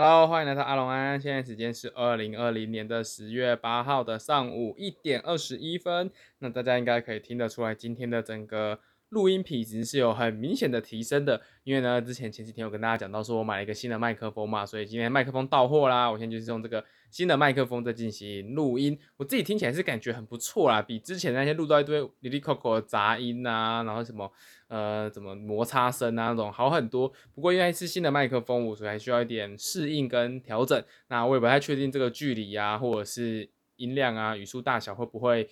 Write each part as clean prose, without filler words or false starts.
Hello， 欢迎来到阿龙安安。现在时间是2020年的10月8号的上午1点21分。那大家应该可以听得出来，今天的整个录音品质是有很明显的提升的。因为呢，前几天有跟大家讲到说我买了一个新的麦克风嘛，所以今天麦克风到货啦。我现在就是用这个新的麦克风在进行录音，我自己听起来是感觉很不错啦，比之前那些录到一堆哩哩扣扣的杂音啊，然后什么摩擦声啊那种好很多。不过因为是新的麦克风，我所以还需要一点适应跟调整。那我也不太确定这个距离啊，或者是音量啊、语速大小会不会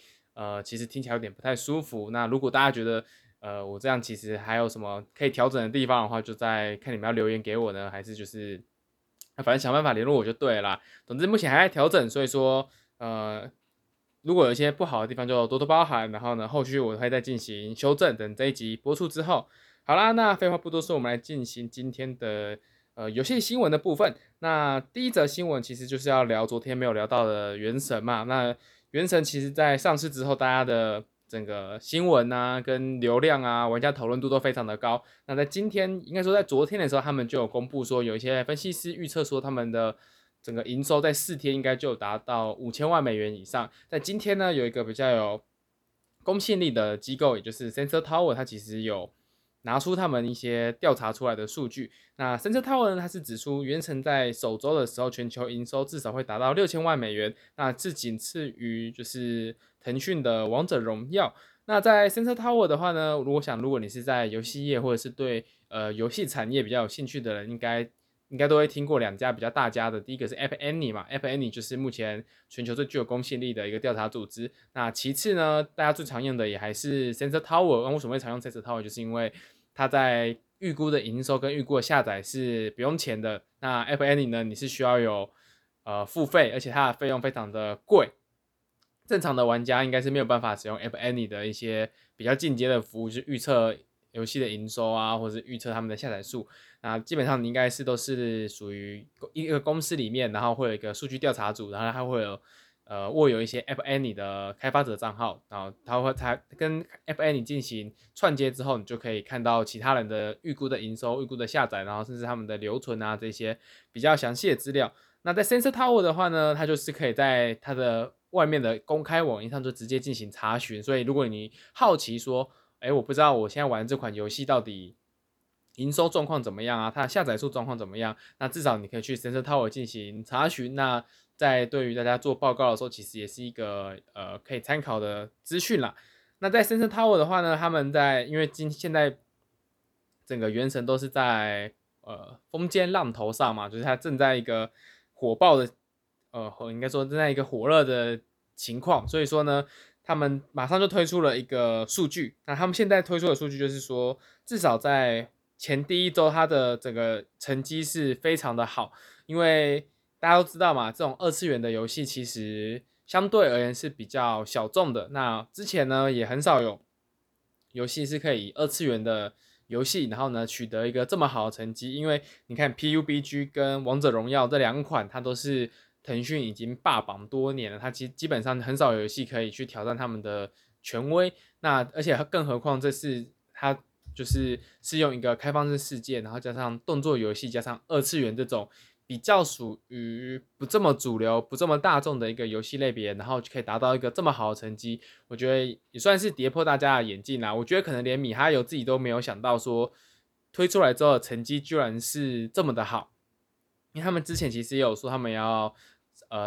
其实听起来有点不太舒服。那如果大家觉得我这样其实还有什么可以调整的地方的话，就在看你们要留言给我呢，还是就是反正想办法联络我就对了啦。总之目前还在调整，所以说如果有一些不好的地方就多多包涵，然后呢后续我会再进行修正，等这一集播出之后。好啦，那废话不多说，我们来进行今天的游戏新闻的部分。那第一则新闻其实就是要聊昨天没有聊到的原神嘛。那原神其实在上市之后，大家的整个新闻啊跟流量啊玩家讨论度都非常的高。那在今天，应该说在昨天的时候，他们就有公布说有一些分析师预测说他们的整个营收在4天应该就有达到$5000万以上。在今天呢，有一个比较有公信力的机构，也就是 Sensor Tower， 它其实有拿出他们一些调查出来的数据。那 Sensor Tower 呢，它是指出原神在首周的时候全球营收至少会达到$6000万，那这仅次于就是腾讯的王者荣耀。那在 Sensor Tower 的话呢，如果你是在游戏业或者是对游戏产业比较有兴趣的人，应该都会听过2家比较大家的。第一个是 App Annie 嘛， App Annie 就是目前全球最具有公信力的一个调查组织。那其次呢，大家最常用的也还是 Sensor Tower。为什么会常用 Sensor Tower， 就是因为它在预估的营收跟预估的下载是不用钱的。那 App Annie 呢，你是需要有付费，而且它的费用非常的贵。正常的玩家应该是没有办法使用 App Annie 的一些比较进阶的服务，就是预测游戏的营收啊，或者是预测他们的下载数。那基本上你应该是都是属于一个公司里面，然后会有一个数据调查组，然后它会有握有一些 App Annie 的开发者账号，然后它跟 App Annie 进行串接之后，你就可以看到其他人的预估的营收、预估的下载，然后甚至他们的留存啊这些比较详细的资料。那在 Sensor Tower 的话呢，它就是可以在它的外面的公开网页上就直接进行查询。所以如果你好奇说我不知道我现在玩这款游戏到底营收状况怎么样啊，它的下载数状况怎么样，那至少你可以去 Sensor Tower 进行查询。那在对于大家做报告的时候，其实也是一个可以参考的资讯啦。那在 Sensor Tower 的话呢，他们因为现在整个原神都是在风尖浪头上嘛，就是它正在一个火爆的应该说正在一个火热的情况，所以说呢，他们马上就推出了一个数据。那他们现在推出的数据就是说，至少在前第一周，它的整个成绩是非常的好。因为大家都知道嘛，这种二次元的游戏其实相对而言是比较小众的。那之前呢，也很少有游戏是可以以二次元的游戏，然后呢取得一个这么好的成绩。因为你看 PUBG 跟王者荣耀这2款，它都是腾讯已经霸榜多年了，它其实基本上很少有游戏可以去挑战他们的权威。那而且更何况这是它就是是用一个开放式世界，然后加上动作游戏，加上二次元这种比较属于不这么主流、不这么大众的一个游戏类别，然后就可以达到一个这么好的成绩，我觉得也算是跌破大家的眼镜啦。我觉得可能连米哈游自己都没有想到说，推出来之后的成绩居然是这么的好，因为他们之前其实也有说他们要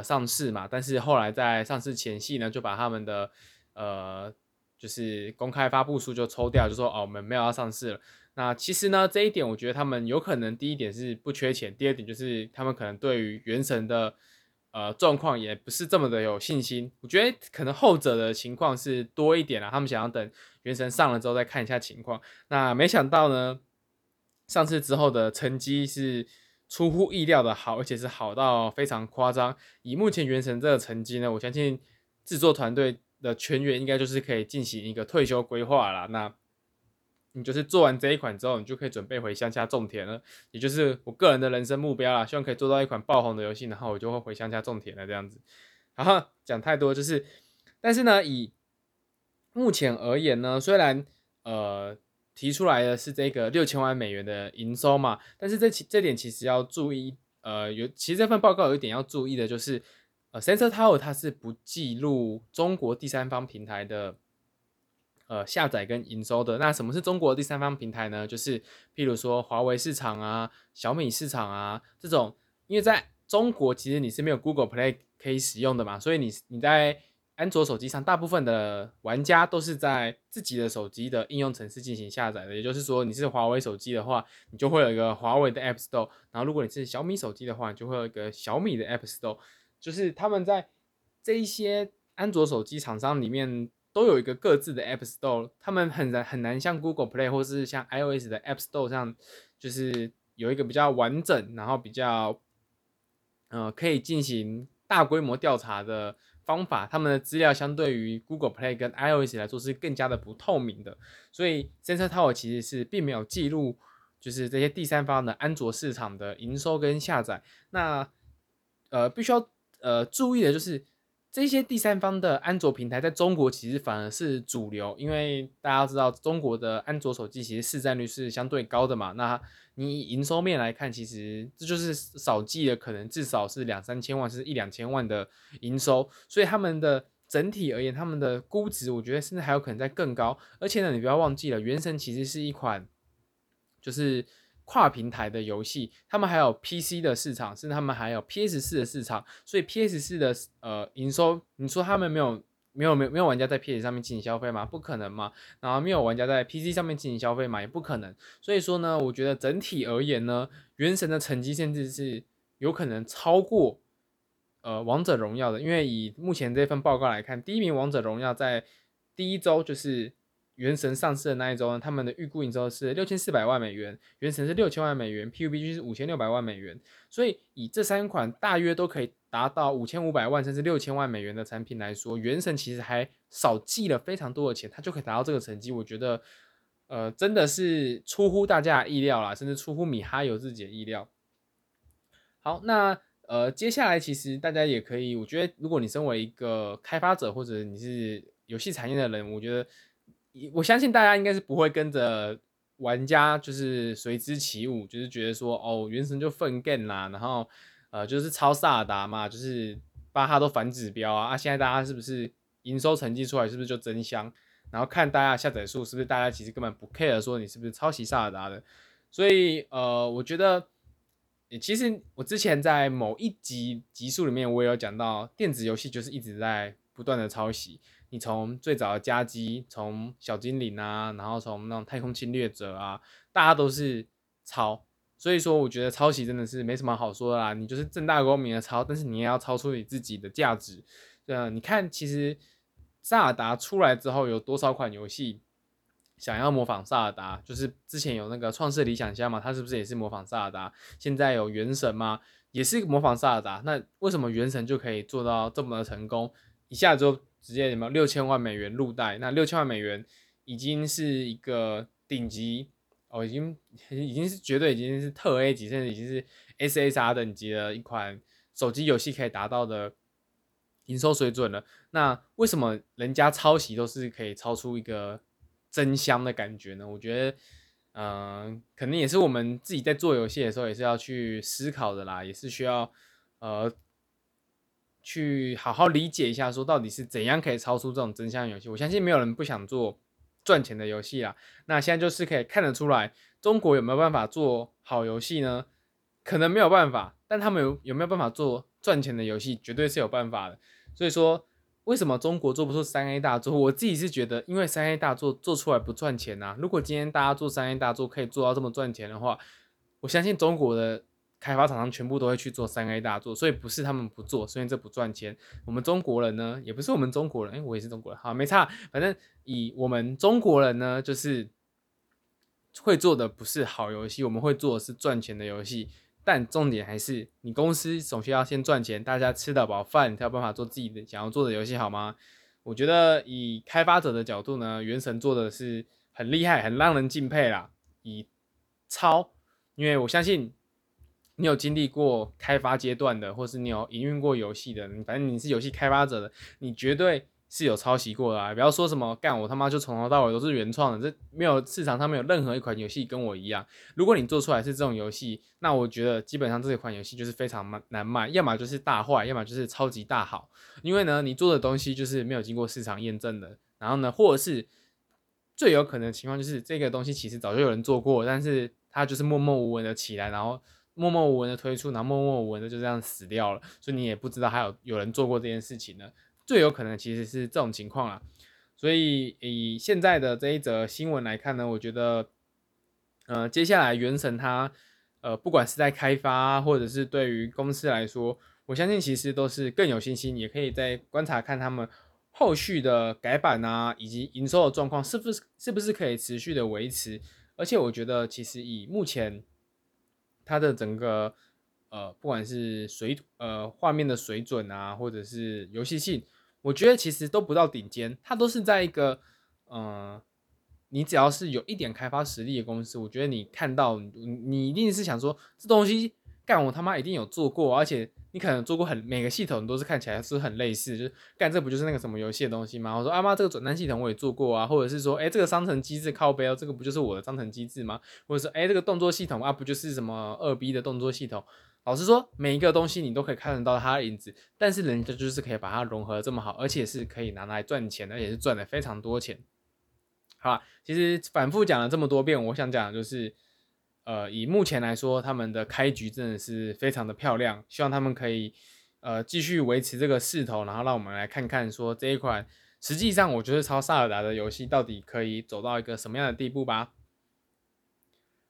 上市嘛，但是后来在上市前夕呢，就把他们的就是公开发布书就抽掉，就说我们没有要上市了。那其实呢，这一点我觉得他们有可能第一点是不缺钱，第二点就是他们可能对于原神的状况也不是这么的有信心。我觉得可能后者的情况是多一点啦，他们想要等原神上了之后再看一下情况。那没想到呢，上市之后的成绩是出乎意料的好，而且是好到非常夸张。以目前原神这个成绩呢，我相信制作团队的全员应该就是可以进行一个退休规划啦。那你就是做完这一款之后，你就可以准备回乡下种田了，也就是我个人的人生目标啦，希望可以做到一款爆红的游戏，然后我就会回乡下种田了这样子。好，讲太多就是，但是呢，以目前而言呢，虽然提出来的是这个$6000万的营收嘛，但是这点其实要注意其实这份报告有一点要注意的就是Sensor Tower 它是不记录中国第三方平台的下载跟营收的。那什么是中国的第三方平台呢？就是譬如说华为市场啊、小米市场啊这种，因为在中国其实你是没有 Google Play 可以使用的嘛，所以你在安卓手机上大部分的玩家都是在自己的手机的应用程式进行下载的，也就是说你是华为手机的话你就会有一个华为的 App Store， 然后如果你是小米手机的话你就会有一个小米的 App Store， 就是他们在这一些安卓手机厂商里面都有一个各自的 App Store， 他们很难像 Google Play 或是像 iOS 的 App Store 上就是有一个比较完整然后比较可以进行大规模调查的方法，他们的资料相对于 Google Play 跟 iOS 来说是更加的不透明的，所以 Sensor Tower 其实是并没有记录就是这些第三方的安卓市场的营收跟下载。那必须要注意的就是这些第三方的安卓平台在中国其实反而是主流，因为大家知道中国的安卓手机其实市占率是相对高的嘛，那你以营收面来看其实这就是少计的可能至少是2-3千万是1-2千万的营收，所以他们的整体而言他们的估值我觉得甚至还有可能再更高。而且呢你不要忘记了原神其实是一款就是跨平台的游戏，他们还有 PC 的市场，甚至他们还有 PS4 的市场，所以 PS4 的营收，你说他们没有玩家在 PS 上面进行消费吗？不可能嘛。然后没有玩家在 PC 上面进行消费嘛，也不可能。所以说呢，我觉得整体而言呢，原神的成绩甚至是有可能超过王者荣耀的，因为以目前这份报告来看，第一名王者荣耀在第一周就是原神上市的那一周呢，他们的预估营收是$6400万，原神是$6000万， PUBG 是$5600万，所以以这三款大约都可以达到$5500万甚至$6000万的产品来说，原神其实还少计了非常多的钱，它就可以达到这个成绩，我觉得真的是出乎大家的意料啦，甚至出乎米哈游自己的意料。好，那接下来其实大家也可以，我觉得如果你身为一个开发者或者你是游戏产业的人，我觉得我相信大家应该是不会跟着玩家就是随之起舞，就是觉得说哦原神就粪 game 啦，然后就是超萨尔达嘛，就是巴哈都反指标啊，现在大家是不是营收成绩出来是不是就真香，然后看大家下载数是不是，大家其实根本不 care 说你是不是抄袭萨尔达的。所以我觉得其实我之前在某一集数里面我也有讲到，电子游戏就是一直在不断的抄袭，你从最早的家机，从小精灵啊，然后从那种太空侵略者啊，大家都是抄，所以说我觉得抄袭真的是没什么好说的啦，你就是正大光明的抄，但是你也要抄出你自己的价值。你看其实萨尔达出来之后有多少款游戏想要模仿萨尔达，就是之前有那个创世理想家嘛，他是不是也是模仿萨尔达，现在有原神嘛，也是模仿萨尔达，那为什么原神就可以做到这么的成功，一下子就直接有没有$6000万入袋？那$6000万已经是一个顶级哦，已经是绝对已经是特 A 级，甚至已经是 SSR 等级的一款手机游戏可以达到的营收水准了。那为什么人家抄袭都是可以抄出一个真香的感觉呢？我觉得，可能也是我们自己在做游戏的时候也是要去思考的啦，也是需要去好好理解一下说到底是怎样可以超出这种真相游戏。我相信没有人不想做赚钱的游戏啦，那现在就是可以看得出来中国有没有办法做好游戏呢？可能没有办法，但他们有没有办法做赚钱的游戏绝对是有办法的。所以说为什么中国做不出 3A 大作，我自己是觉得因为 3A 大作做出来不赚钱啊，如果今天大家做 3A 大作可以做到这么赚钱的话，我相信中国的开发厂商全部都会去做 3A 大作，所以不是他们不做，所以这不赚钱。我们中国人呢，也不是我们中国人，我也是中国人，好没差，反正以我们中国人呢，就是会做的不是好游戏，我们会做的是赚钱的游戏。但重点还是你公司首先要先赚钱，大家吃得饱饭才有办法做自己的想要做的游戏，好吗？我觉得以开发者的角度呢，原神做的是很厉害，很让人敬佩啦。以超，因为我相信你有经历过开发阶段的，或是你有营运过游戏的，反正你是游戏开发者的，你绝对是有抄袭过的啊！不要说什么干我他妈就从头到尾都是原创的，这没有市场上没有任何一款游戏跟我一样。如果你做出来是这种游戏，那我觉得基本上这款游戏就是非常难卖，要么就是大坏，要么就是超级大好。因为呢，你做的东西就是没有经过市场验证的。然后呢，或者是最有可能的情况就是这个东西其实早就有人做过，但是它就是默默无闻的起来，然后默默无闻的推出，然后默默无闻的就这样死掉了，所以你也不知道还有人做过这件事情呢。最有可能其实是这种情况啦，所以以现在的这一则新闻来看呢，我觉得，接下来原神它，不管是在开发啊，或者是对于公司来说，我相信其实都是更有信心，也可以再观察看他们后续的改版啊，以及营收的状况是不是可以持续的维持，而且我觉得其实以目前它的整个不管是画面的水准啊，或者是游戏性。我觉得其实都不到顶尖，它都是在一个，你只要是有一点开发实力的公司，我觉得你看到你一定是想说这东西干我他妈一定有做过，而且你可能做过每个系统都是看起来是很类似，就是干这不就是那个什么游戏的东西吗？我说啊妈这个转单系统我也做过啊，或者是说这个商城机制靠背哦，这个不就是我的商城机制吗？或者说这个动作系统啊不就是什么2B 的动作系统？老实说，每一个东西你都可以看得到它的影子，但是人家就是可以把它融合得这么好，而且是可以拿来赚钱，而且是赚了非常多钱。好啦，其实反复讲了这么多遍，我想讲的就是，以目前来说，他们的开局真的是非常的漂亮，希望他们可以继续维持这个势头，然后让我们来看看说这一款实际上我觉得超萨尔达的游戏到底可以走到一个什么样的地步吧。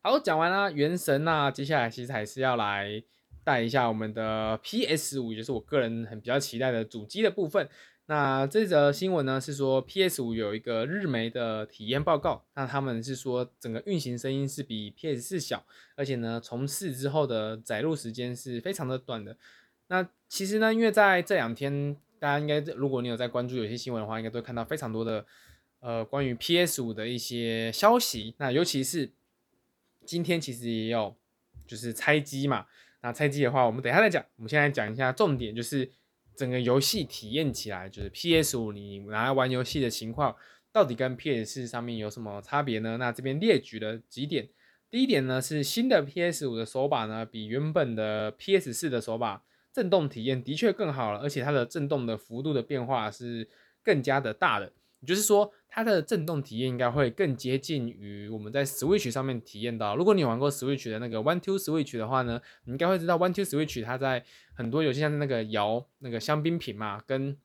好，讲完啦，原神啊，接下来其实还是要来带一下我们的 PS5， 也就是我个人很比较期待的主机的部分。那这则新闻呢是说 PS5 有一个日媒的体验报告，那他们是说整个运行声音是比 PS4 小，而且呢从试之后的载入时间是非常的短的。那其实呢，因为在这两天大家应该如果你有在关注有些新闻的话，应该都会看到非常多的关于 PS5 的一些消息。那尤其是今天其实也有就是拆机嘛，那拆机的话我们等一下再讲，我们现在讲一下重点，就是整个游戏体验起来，就是 PS5 你拿来玩游戏的情况到底跟 PS4 上面有什么差别呢？那这边列举了几点。第一点呢是新的 PS5 的手把呢比原本的 PS4 的手把震动体验的确更好了，而且它的震动的幅度的变化是更加的大的，也就是说它的震动体验应该会更接近于我们在 Switch 上面体验到。如果你玩过 Switch 的那个 One-Two-Switch 的话呢，你应该会知道 One-Two-Switch 它在很多游戏像是那个摇那个香槟瓶嘛，跟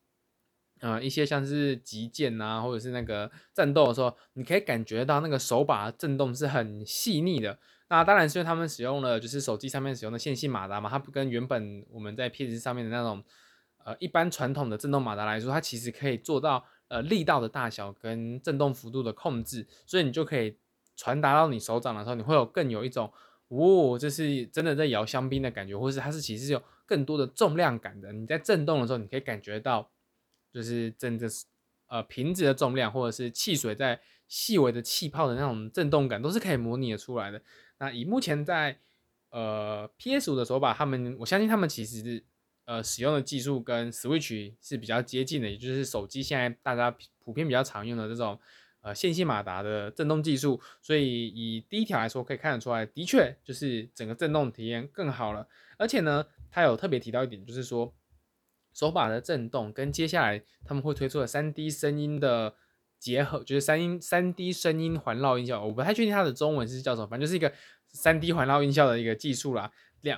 一些像是击剑啊或者是那个战斗的时候，你可以感觉到那个手把震动是很细腻的。那当然是因为他们使用了就是手机上面使用的线性马达嘛，它不跟原本我们在 PS 上面的那种一般传统的震动马达来说，它其实可以做到力道的大小跟震动幅度的控制，所以你就可以传达到你手掌的时候，你会有一种这是真的在摇香槟的感觉，或是它是其实有更多的重量感的。你在震动的时候，你可以感觉到就是整个瓶子的重量，或者是汽水在细微的气泡的那种震动感，都是可以模拟的出来的。那以目前在PS5 的手把，我相信他们其实是使用的技术跟 Switch 是比较接近的，也就是手机现在大家普遍比较常用的这种线性马达的震动技术，所以以第一条来说可以看得出来，的确就是整个震动体验更好了。而且呢，他有特别提到一点，就是说手把的震动跟接下来他们会推出的 3D 声音的结合，就是 3D 声音环绕音效，我不太确定它的中文是叫什么，反正就是一个 3D 环绕音效的一个技术啦。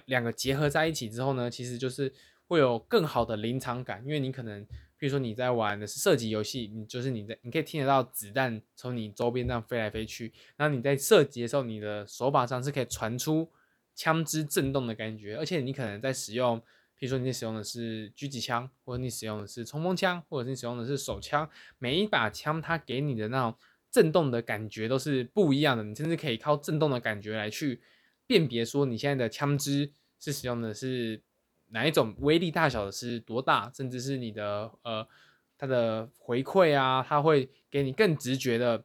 两个结合在一起之后呢，其实就是会有更好的临场感，因为你可能，比如说你在玩的是射击游戏，你可以听得到子弹从你周边这样飞来飞去，然后你在射击的时候，你的手把上是可以传出枪支震动的感觉，而且你可能在使用，比如说你使用的是狙击枪，或者你使用的是冲锋枪，或者你使用的是手枪，每一把枪它给你的那种震动的感觉都是不一样的，你甚至可以靠震动的感觉来去辨别说你现在的枪支是使用的是哪一种威力大小的是多大，甚至是你的它的回馈啊，它会给你更直觉的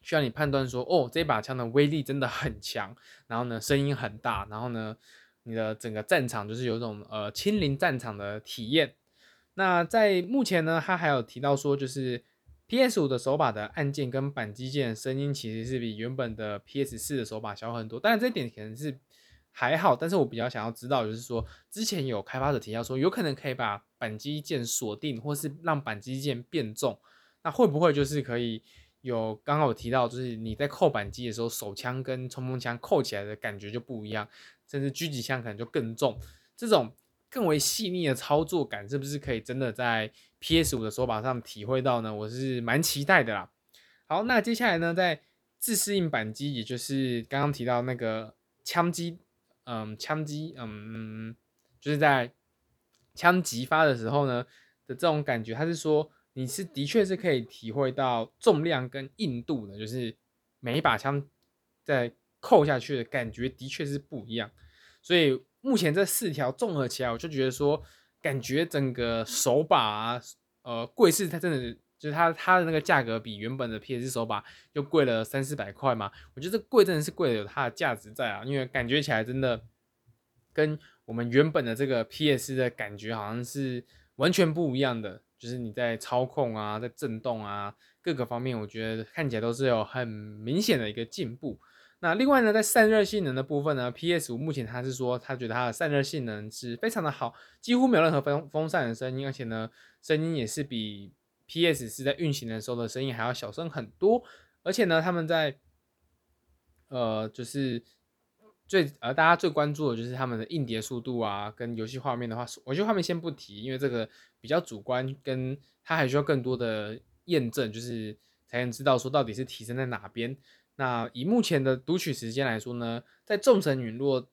需要你判断说这把枪的威力真的很强，然后呢声音很大，然后呢你的整个战场就是有一种亲临战场的体验。那在目前呢，他还有提到说，就是 PS5 的手把的按键跟扳机键的声音其实是比原本的 PS4 的手把小很多。当然这点可能是还好，但是我比较想要知道就是说，之前有开发者提到说，有可能可以把扳机键锁定，或是让扳机键变重，那会不会就是可以有刚刚我提到，就是你在扣扳机的时候，手枪跟冲锋枪扣起来的感觉就不一样，甚至狙击枪可能就更重，这种更为细腻的操作感，是不是可以真的在 PS5 的手把上体会到呢？我是蛮期待的啦。好，那接下来呢，在自适应扳机，也就是刚刚提到那个枪击，就是在枪击发的时候呢的这种感觉，它是说你是的确是可以体会到重量跟硬度的，就是每一把枪在扣下去的感觉的确是不一样，所以目前这四条综合起来，我就觉得说，感觉整个手把啊，贵是它真的就是它的那个价格比原本的 PS 手把又贵了300-400块嘛，我觉得这贵真的是贵的有它的价值在啊，因为感觉起来真的跟我们原本的这个 PS 的感觉好像是完全不一样的，就是你在操控啊，在震动啊各个方面，我觉得看起来都是有很明显的一个进步。那另外呢，在散热性能的部分呢 ，PS5 目前它是说，它觉得它的散热性能是非常的好，几乎没有任何风扇的声音，而且呢，声音也是比 PS4 在运行的时候的声音还要小声很多。而且呢，他们在就是大家最关注的就是他们的硬碟速度啊，跟游戏画面的话，游戏画面先不提，因为这个比较主观，跟它还需要更多的验证，就是才能知道说到底是提升在哪边。那以目前的读取时间来说呢，在众神陨落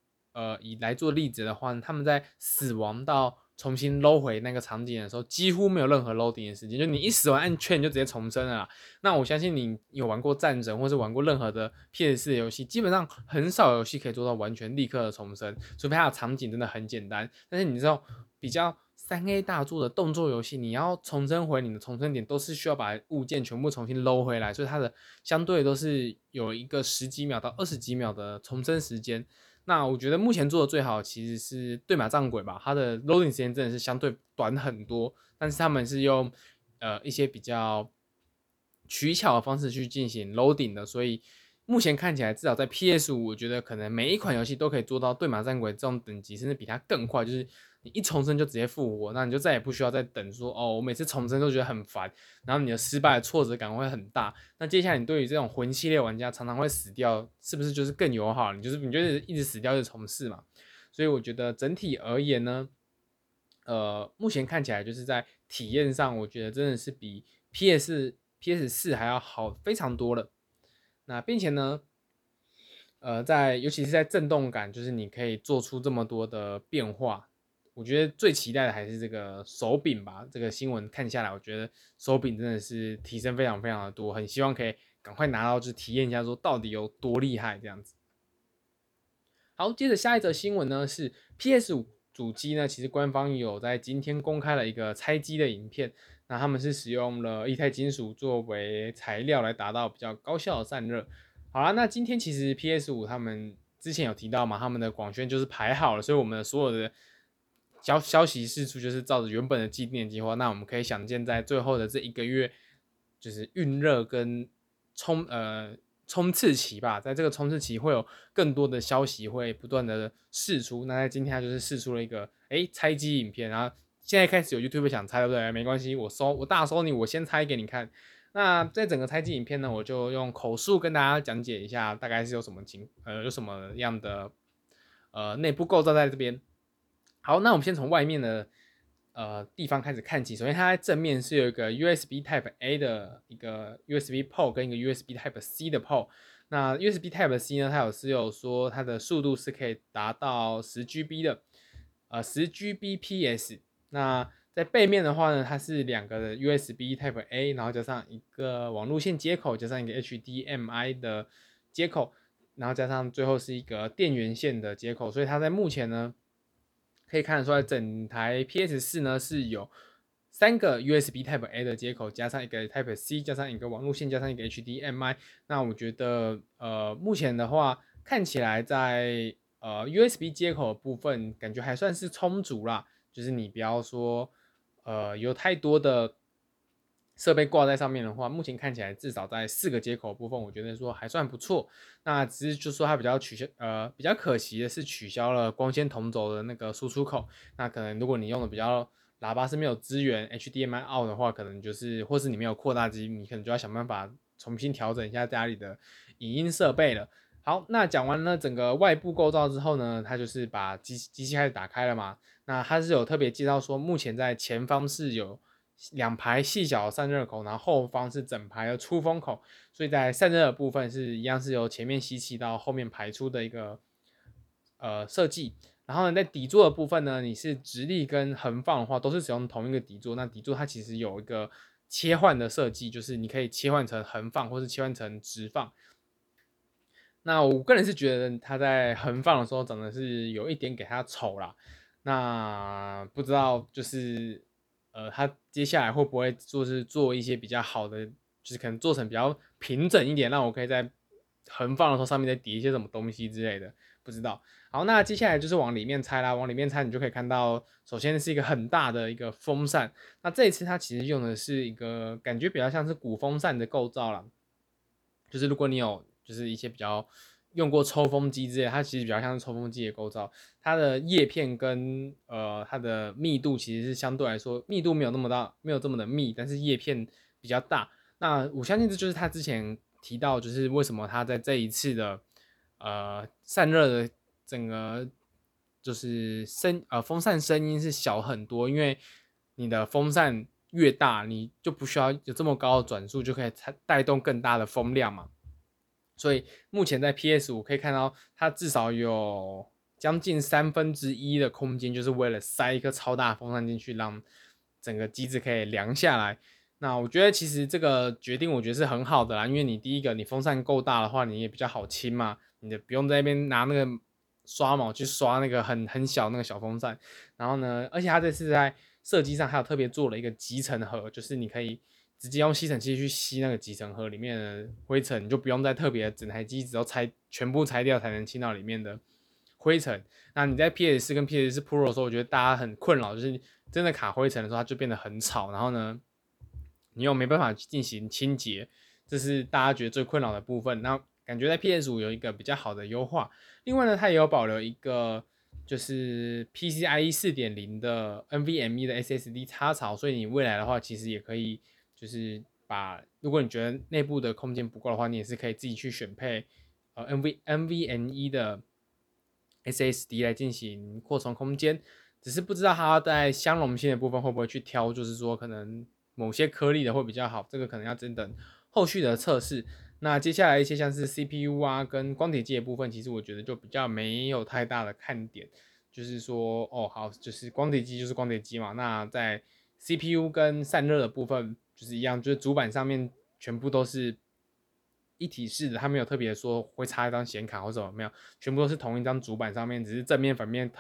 以来做例子的话，他们在死亡到重新 load 回那个场景的时候，几乎没有任何 loading 的时间，就你一死完按圈就直接重生了啦。那我相信你有玩过战神或是玩过任何的 PS4 的游戏，基本上很少游戏可以做到完全立刻的重生，除非它的场景真的很简单。但是你知道比较 3A 大作的动作游戏，你要重生回你的重生点，都是需要把物件全部重新捞回来，所以它的相对都是有一个10几秒到20几秒的重生时间。那我觉得目前做的最好其实是对马战鬼吧，它的 loading 时间真的是相对短很多，但是他们是用一些比较取巧的方式去进行 loading 的，所以目前看起来，至少在 PS5， 我觉得可能每一款游戏都可以做到对马战鬼这种等级，甚至比它更快。就是你一重生就直接复活，那你就再也不需要再等说哦，我每次重生都觉得很烦，然后你的失败的挫折感会很大。那接下来你对于这种魂系列玩家常常会死掉，是不是就是更友好？你就是一直死掉就重试嘛。所以我觉得整体而言呢，目前看起来就是在体验上，我觉得真的是比 PS4 还要好非常多了。那并且呢，尤其是在震动感，就是你可以做出这么多的变化。我觉得最期待的还是这个手柄吧。这个新闻看下来，我觉得手柄真的是提升非常非常的多，很希望可以赶快拿到，就体验一下说到底有多厉害这样子。好，接着下一则新闻呢是 PS5 主机呢，其实官方有在今天公开了一个拆机的影片。那他们是使用了液态金属作为材料来达到比较高效的散热。好啦，那今天其实 PS5 他们之前有提到嘛，他们的广宣就是排好了，所以我们的所有的消息释出就是照着原本的既定计划。那我们可以想见，在最后的这1个月，就是运热跟冲刺期吧，在这个冲刺期会有更多的消息会不断的释出。那在今天它就是释出了一个拆机影片，然后现在开始有 YouTube 想拆，对不对？没关系，我大收你，我先拆给你看。那在整个拆机影片呢，我就用口述跟大家讲解一下，大概是有什么样的内部构造在这边。好，那我们先从外面的地方开始看起。首先，它在正面是有一个 USB Type-A 的一个 USB port 跟一个 USB Type-C 的 port。那 USB Type-C 呢，它是有说它的速度是可以达到10GB 的，10Gbps。那在背面的话呢，它是2个的 USB Type-A， 然后加上一个网路线接口，加上一个 HDMI 的接口，然后加上最后是一个电源线的接口。所以它在目前呢，可以看得出来，整台 PS4 呢是有3个 USB Type-A 的接口，加上一个 Type-C， 加上一个网路线，加上一个 HDMI。那我觉得目前的话，看起来在USB 接口的部分，感觉还算是充足啦。就是你不要说有太多的设备挂在上面的话，目前看起来至少在4个接口的部分，我觉得说还算不错。那只是就说它比较可惜的是取消了光纤同轴的那个输出口。那可能如果你用的比较喇叭是没有支援 HDMI out 的话，可能就是或是你没有扩大机，你可能就要想办法重新调整一下家里的影音设备了。好，那讲完了整个外部构造之后呢，它就是把机器开始打开了嘛。那它是有特别介绍说，目前在前方是有2排细小的散热口，然后后方是整排的出风口，所以在散热的部分是一样是由前面吸气到后面排出的一个设计。然后呢，在底座的部分呢，你是直立跟横放的话都是使用同一个底座。那底座它其实有一个切换的设计，就是你可以切换成横放或是切换成直放。那我个人是觉得它在横放的时候长得是有一点给它丑啦。那不知道就是它接下来会不会做一些比较好的，就是可能做成比较平整一点，让我可以在横放的时候上面再叠一些什么东西之类的，不知道。好，那接下来就是往里面拆啦。往里面拆你就可以看到，首先是一个很大的一个风扇。那这一次它其实用的是一个感觉比较像是鼓风扇的构造啦，就是如果你有就是一些比较用过抽风机之类的，它其实比较像是抽风机的构造。它的叶片跟它的密度其实是相对来说密度没有那么大，没有这么的密，但是叶片比较大。那我相信这就是他之前提到，就是为什么他在这一次的散热的整个就是风扇声音是小很多，因为你的风扇越大，你就不需要有这么高的转速，就可以带动更大的风量嘛。所以目前在 PS5 可以看到，它至少有将近1/3的空间，就是为了塞一个超大风扇进去，让整个机子可以凉下来。那我觉得其实这个决定我觉得是很好的啦，因为你第一个你风扇够大的话，你也比较好清嘛，你就不用在那边拿那个刷毛去刷那个很小那个小风扇。然后呢，而且它这次在设计上还有特别做了一个集成盒，就是你可以直接用吸尘器去吸那个集成盒里面的灰尘，你就不用再特别整台机子都全部拆掉才能清到里面的灰尘。那你在 PS4 跟 PS4 Pro 的时候，我觉得大家很困扰，就是真的卡灰尘的时候，它就变得很吵，然后呢，你又没办法进行清洁，这是大家觉得最困扰的部分。那感觉在 PS5 有一个比较好的优化。另外呢，它也有保留一个就是 PCIe 4.0 的 NVME 的 SSD 插槽，所以你未来的话，其实也可以。就是如果你觉得内部的空间不够的话，你也是可以自己去选配NVMe 的 SSD 来进行扩充空间。只是不知道它在相容性的部分会不会去挑，就是说可能某些颗粒的会比较好，这个可能要等后续的测试。那接下来一些像是 CPU 啊跟光碟机的部分，其实我觉得就比较没有太大的看点，就是说好，就是光碟机就是光碟机嘛。那在 CPU 跟散热的部分就是一样，就是主板上面全部都是一体式的，它没有特别说会插一张显卡或什么，没有，全部都是同一张主板上面，只是正面反面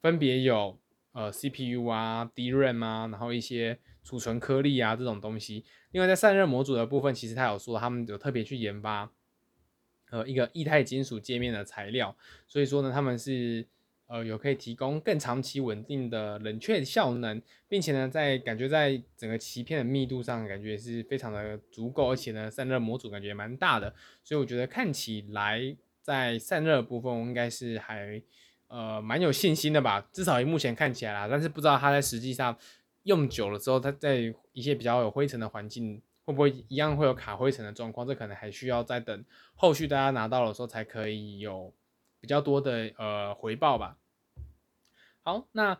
分别有CPU 啊 DRAM 啊，然后一些储存颗粒啊这种东西。另外在散热模组的部分，其实他有说他们有特别去研发一个液态金属界面的材料，所以说呢他们是有可以提供更长期稳定的冷却效能，并且呢，在整个鳍片的密度上，感觉是非常的足够，而且呢，散热模组感觉蛮大的，所以我觉得看起来在散热部分，我应该是还蛮有信心的吧，至少以目前看起来啦。但是不知道它在实际上用久了之后，它在一些比较有灰尘的环境，会不会一样会有卡灰尘的状况？这可能还需要再等后续大家拿到的时候才可以有比较多的回报吧。好，那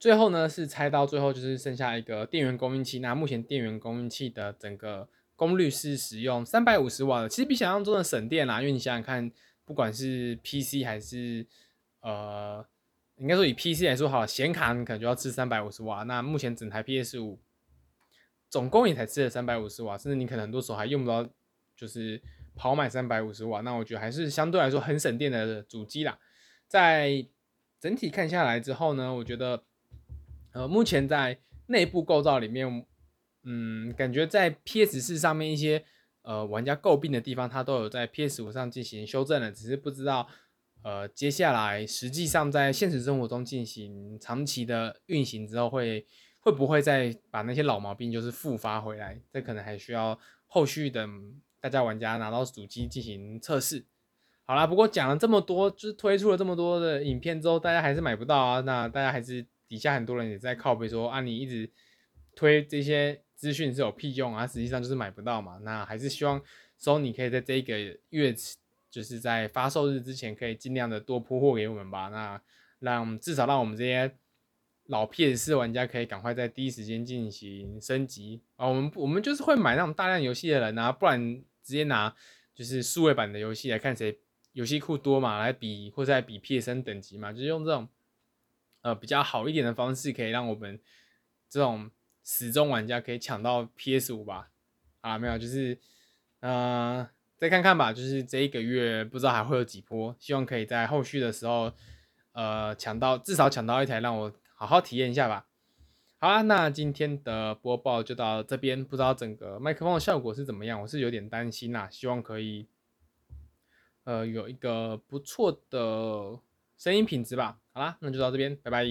最后呢是拆到最后就是剩下一个电源供应器。那目前电源供应器的整个功率是使用350瓦的，其实比想象中的省电啦。因为你想想看，不管是 PC 还是应该说以 PC 来说好了，显卡你可能就要吃350瓦。那目前整台 PS5 总共也才吃了350瓦，甚至你可能很多时候还用不到，就是跑满350瓦。那我觉得还是相对来说很省电的主机啦。在整体看下来之后呢，我觉得，目前在内部构造里面，感觉在 PS4 上面一些玩家诟病的地方，它都有在 PS5 上进行修正了，只是不知道接下来实际上在现实生活中进行长期的运行之后，会会不会再把那些老毛病就是复发回来，这可能还需要后续等大家玩家拿到主机进行测试。好啦，不过讲了这么多，就是推出了这么多的影片之后，大家还是买不到啊，那大家还是底下很多人也在靠北说啊，你一直推这些资讯是有屁用啊，实际上就是买不到嘛。那还是希望 Sony 可以在这个月就是在发售日之前可以尽量的多铺货给我们吧，那让至少让我们这些老 PS4 玩家可以赶快在第一时间进行升级啊，我们就是会买那种大量游戏的人啊，不然直接拿就是数位版的游戏来看谁游戏库多嘛，来比或者来比 PSN 等级嘛，就是用这种比较好一点的方式，可以让我们这种死忠玩家可以抢到 PS5 吧。啊，没有，就是再看看吧，就是这一个月不知道还会有几波，希望可以在后续的时候抢到至少抢到一台，让我好好体验一下吧。好啦，那今天的播报就到这边，不知道整个麦克风的效果是怎么样，我是有点担心啦，希望可以有一个不错的声音品质吧。好啦，那就到这边，拜拜。